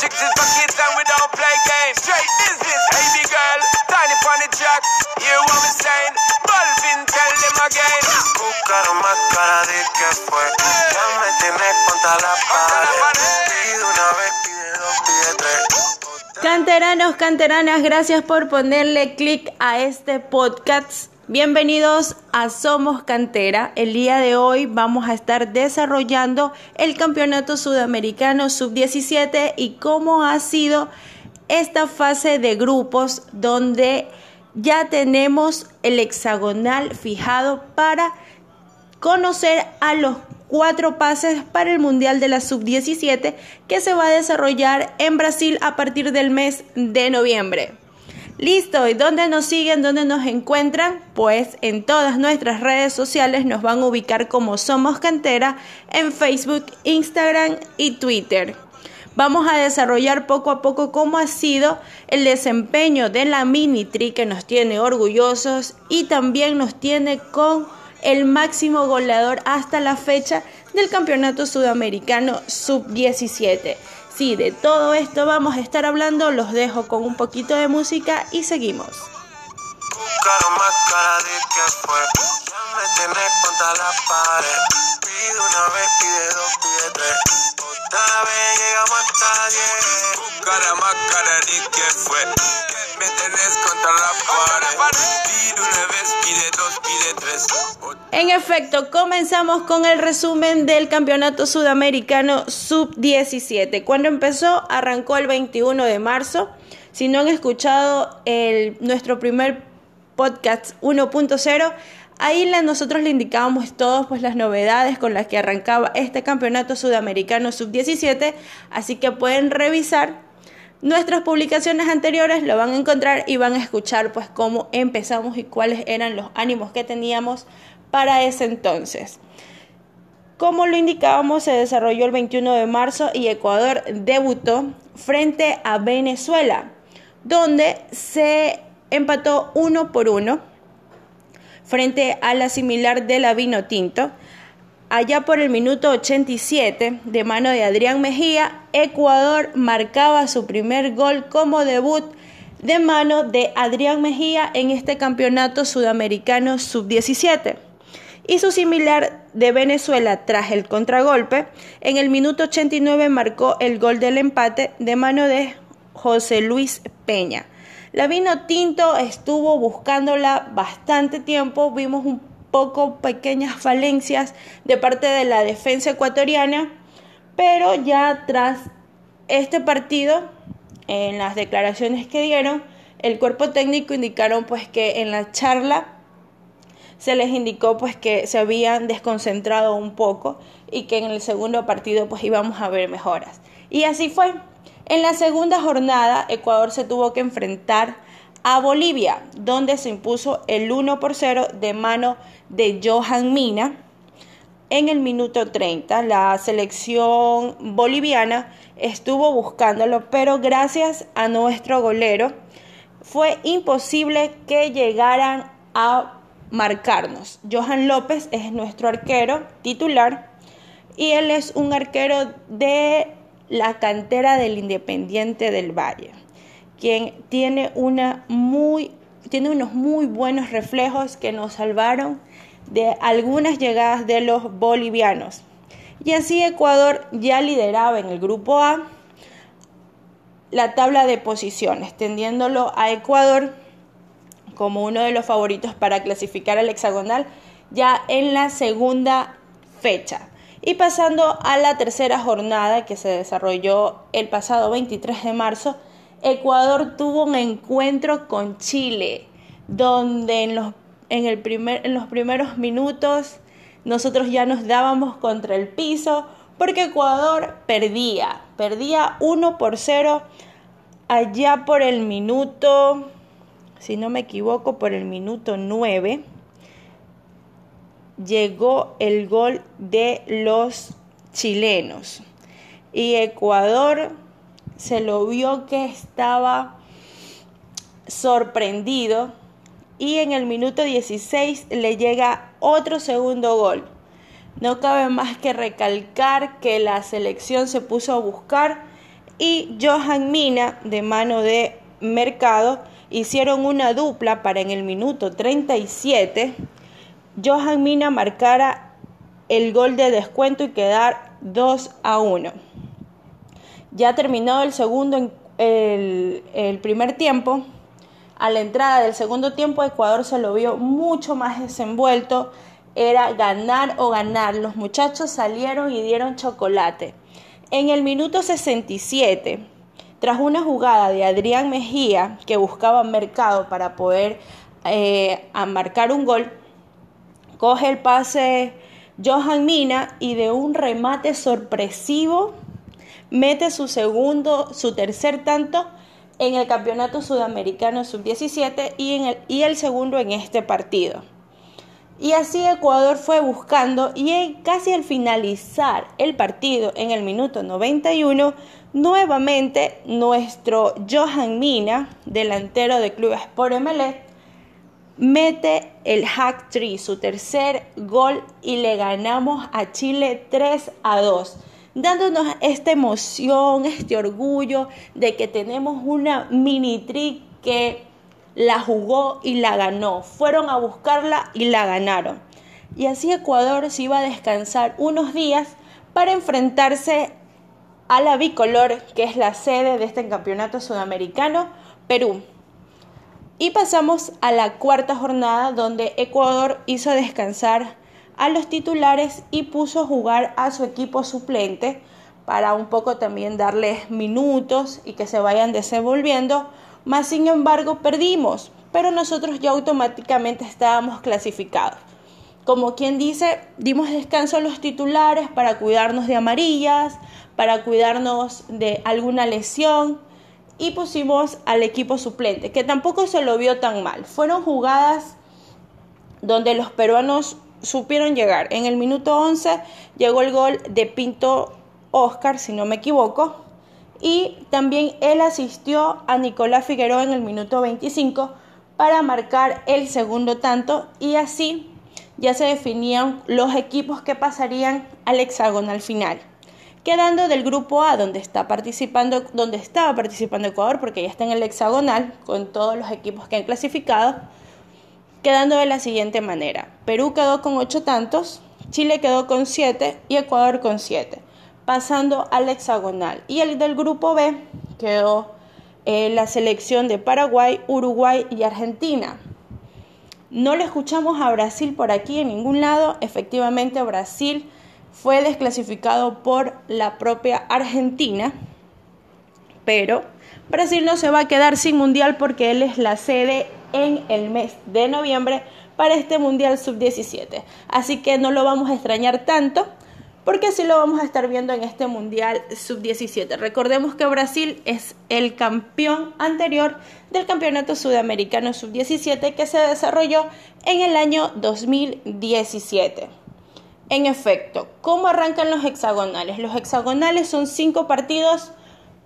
chicks is for kids and we don't play games. Straight business, baby girl, tiny funny jack. You what we saying? Volvin, tell them again. Buscaron más cara de que fue. Ya me tienes contra la pared. Pide una vez, pide dos, pide tres. Canteranos, canteranas, gracias por ponerle click a este podcast. Bienvenidos a Somos Cantera. El día de hoy vamos a estar desarrollando el Campeonato Sudamericano Sub-17 y cómo ha sido esta fase de grupos donde ya tenemos el hexagonal fijado para conocer a los 4 pases para el Mundial de la Sub-17 que se va a desarrollar en Brasil a partir del mes de noviembre. Listo, ¿y dónde nos siguen? ¿Dónde nos encuentran? Pues en todas nuestras redes sociales nos van a ubicar como Somos Cantera en Facebook, Instagram y Twitter. Vamos a desarrollar poco a poco cómo ha sido el desempeño de la Mini Tri, que nos tiene orgullosos y también nos tiene con el máximo goleador hasta la fecha del Campeonato Sudamericano Sub-17. Sí, de todo esto vamos a estar hablando, los dejo con un poquito de música y seguimos. Buscaron más cara de que fue, ya me tenés contra la pared. Pide una vez, pide dos, pide tres, otra vez llegamos hasta 10. Buscaron más cara de que fue, ya me tenés contra la pared. Pide una vez, pide dos, pide tres. En efecto, comenzamos con el resumen del Campeonato Sudamericano Sub-17. Cuando empezó, arrancó el 21 de marzo. Si no han escuchado nuestro primer podcast 1.0, ahí nosotros le indicábamos todos pues, las novedades con las que arrancaba este Campeonato Sudamericano Sub-17. Así que pueden revisar nuestras publicaciones anteriores, lo van a encontrar y van a escuchar pues, cómo empezamos y cuáles eran los ánimos que teníamos para ese entonces. Como lo indicábamos, se desarrolló el 21 de marzo y Ecuador debutó frente a Venezuela, donde se empató 1-1 frente a la similar de la Vinotinto. Allá por el minuto 87, de mano de Adrián Mejía, Ecuador marcaba su primer gol como debut de mano de Adrián Mejía en este Campeonato Sudamericano Sub-17. Y su similar de Venezuela tras el contragolpe, en el minuto 89 marcó el gol del empate de mano de José Luis Peña. La Vinotinto estuvo buscándola bastante tiempo, vimos un poco pequeñas falencias de parte de la defensa ecuatoriana, pero ya tras este partido, en las declaraciones que dieron, el cuerpo técnico indicaron pues que en la charla se les indicó pues que se habían desconcentrado un poco y que en el segundo partido pues íbamos a ver mejoras. Y así fue. En la segunda jornada Ecuador se tuvo que enfrentar a Bolivia, donde se impuso el 1-0 de mano de Johan Mina. En el minuto 30 la selección boliviana estuvo buscándolo, pero gracias a nuestro golero fue imposible que llegaran a marcarnos. Johan López es nuestro arquero titular y él es un arquero de la cantera del Independiente del Valle, quien tiene unos muy buenos reflejos que nos salvaron de algunas llegadas de los bolivianos. Y así Ecuador ya lideraba en el grupo A la tabla de posiciones, tendiéndolo a Ecuador como uno de los favoritos para clasificar al hexagonal ya en la segunda fecha. Y pasando a la tercera jornada que se desarrolló el pasado 23 de marzo, Ecuador tuvo un encuentro con Chile, donde en los primeros minutos nosotros ya nos dábamos contra el piso porque Ecuador perdía 1-0 allá por el minuto, si no me equivoco, por el minuto 9 llegó el gol de los chilenos y Ecuador se lo vio que estaba sorprendido y en el minuto 16 le llega otro segundo gol. No cabe más que recalcar que la selección se puso a buscar y Johan Mina, de mano de Mercado, hicieron una dupla para en el minuto 37 Johan Mina marcara el gol de descuento y quedar 2-1. Ya terminado el segundo, el primer tiempo, a la entrada del segundo tiempo Ecuador se lo vio mucho más desenvuelto, era ganar o ganar. Los muchachos salieron y dieron chocolate. En el minuto 67, tras una jugada de Adrián Mejía que buscaba Mercado para poder marcar un gol, coge el pase Johan Mina y de un remate sorpresivo mete su tercer tanto en el Campeonato Sudamericano Sub-17 y el segundo en este partido. Y así Ecuador fue buscando, y casi al finalizar el partido, en el minuto 91, nuevamente nuestro Johan Mina, delantero de Club Sport Emelec, mete el hat-trick, su tercer gol, y le ganamos a Chile 3-2, dándonos esta emoción, este orgullo de que tenemos una Mini Tri que la jugó y la ganó, fueron a buscarla y la ganaron. Y así Ecuador se iba a descansar unos días para enfrentarse a la bicolor, que es la sede de este campeonato sudamericano, Perú. Y pasamos a la cuarta jornada, donde Ecuador hizo descansar a los titulares y puso a jugar a su equipo suplente para un poco también darles minutos y que se vayan desenvolviendo. Mas sin embargo perdimos, pero nosotros ya automáticamente estábamos clasificados. Como quien dice, dimos descanso a los titulares para cuidarnos de amarillas, para cuidarnos de alguna lesión, y pusimos al equipo suplente, que tampoco se lo vio tan mal. Fueron jugadas donde los peruanos supieron llegar. En el minuto 11 llegó el gol de Pinto Óscar, si no me equivoco, y también él asistió a Nicolás Figueroa en el minuto 25 para marcar el segundo tanto, y así ya se definían los equipos que pasarían al hexagonal final, quedando del grupo A, donde estaba participando Ecuador, porque ya está en el hexagonal con todos los equipos que han clasificado, quedando de la siguiente manera: Perú quedó con 8 tantos, Chile quedó con 7 y Ecuador con 7, pasando al hexagonal. Y el del grupo B quedó la selección de Paraguay, Uruguay y Argentina. No le escuchamos a Brasil por aquí en ningún lado. Efectivamente, Brasil fue desclasificado por la propia Argentina, pero Brasil no se va a quedar sin mundial porque él es la sede en el mes de noviembre para este mundial sub-17. Así que no lo vamos a extrañar tanto, porque así lo vamos a estar viendo en este mundial sub-17. Recordemos que Brasil es el campeón anterior del campeonato sudamericano sub-17 que se desarrolló en el año 2017. En efecto, ¿cómo arrancan los hexagonales? Los hexagonales son 5 partidos,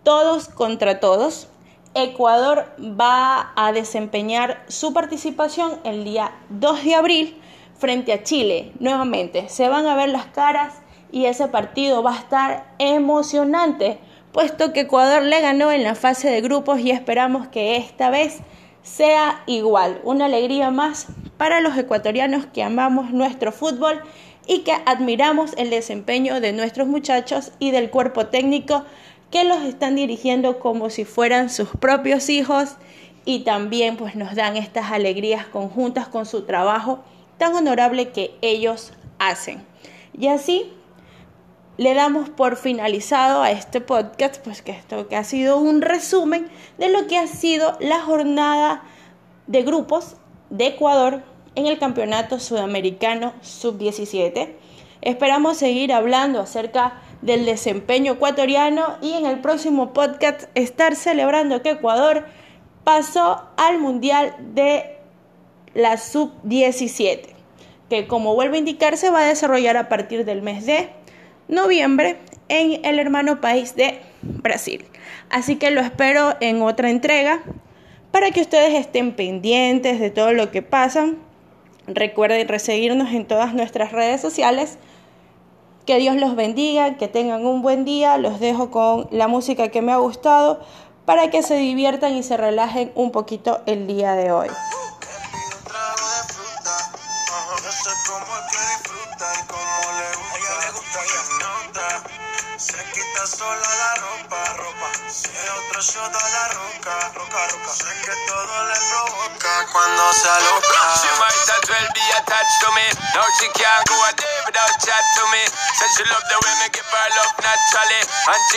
todos contra todos. Ecuador va a desempeñar su participación el día 2 de abril frente a Chile. Nuevamente, se van a ver las caras y ese partido va a estar emocionante, puesto que Ecuador le ganó en la fase de grupos y esperamos que esta vez sea igual. Una alegría más para los ecuatorianos que amamos nuestro fútbol y que admiramos el desempeño de nuestros muchachos y del cuerpo técnico que los están dirigiendo como si fueran sus propios hijos, y también pues nos dan estas alegrías conjuntas con su trabajo tan honorable que ellos hacen. Y así le damos por finalizado a este podcast, pues que esto que ha sido un resumen de lo que ha sido la jornada de grupos de Ecuador en el Campeonato Sudamericano Sub-17. Esperamos seguir hablando acerca del desempeño ecuatoriano y en el próximo podcast estar celebrando que Ecuador pasó al Mundial de la Sub-17, que como vuelvo a indicar se va a desarrollar a partir del mes de noviembre en el hermano país de Brasil. Así que lo espero en otra entrega para que ustedes estén pendientes de todo lo que pasa. Recuerden seguirnos en todas nuestras redes sociales Que Dios los bendiga, que tengan un buen día. Los dejo con la música que me ha gustado para que se diviertan y se relajen un poquito el día de hoy. Cuando se aloca, she might as well be attached to me. Now she can't go a day without chat to me. Said she loved the way me give her love naturally, and she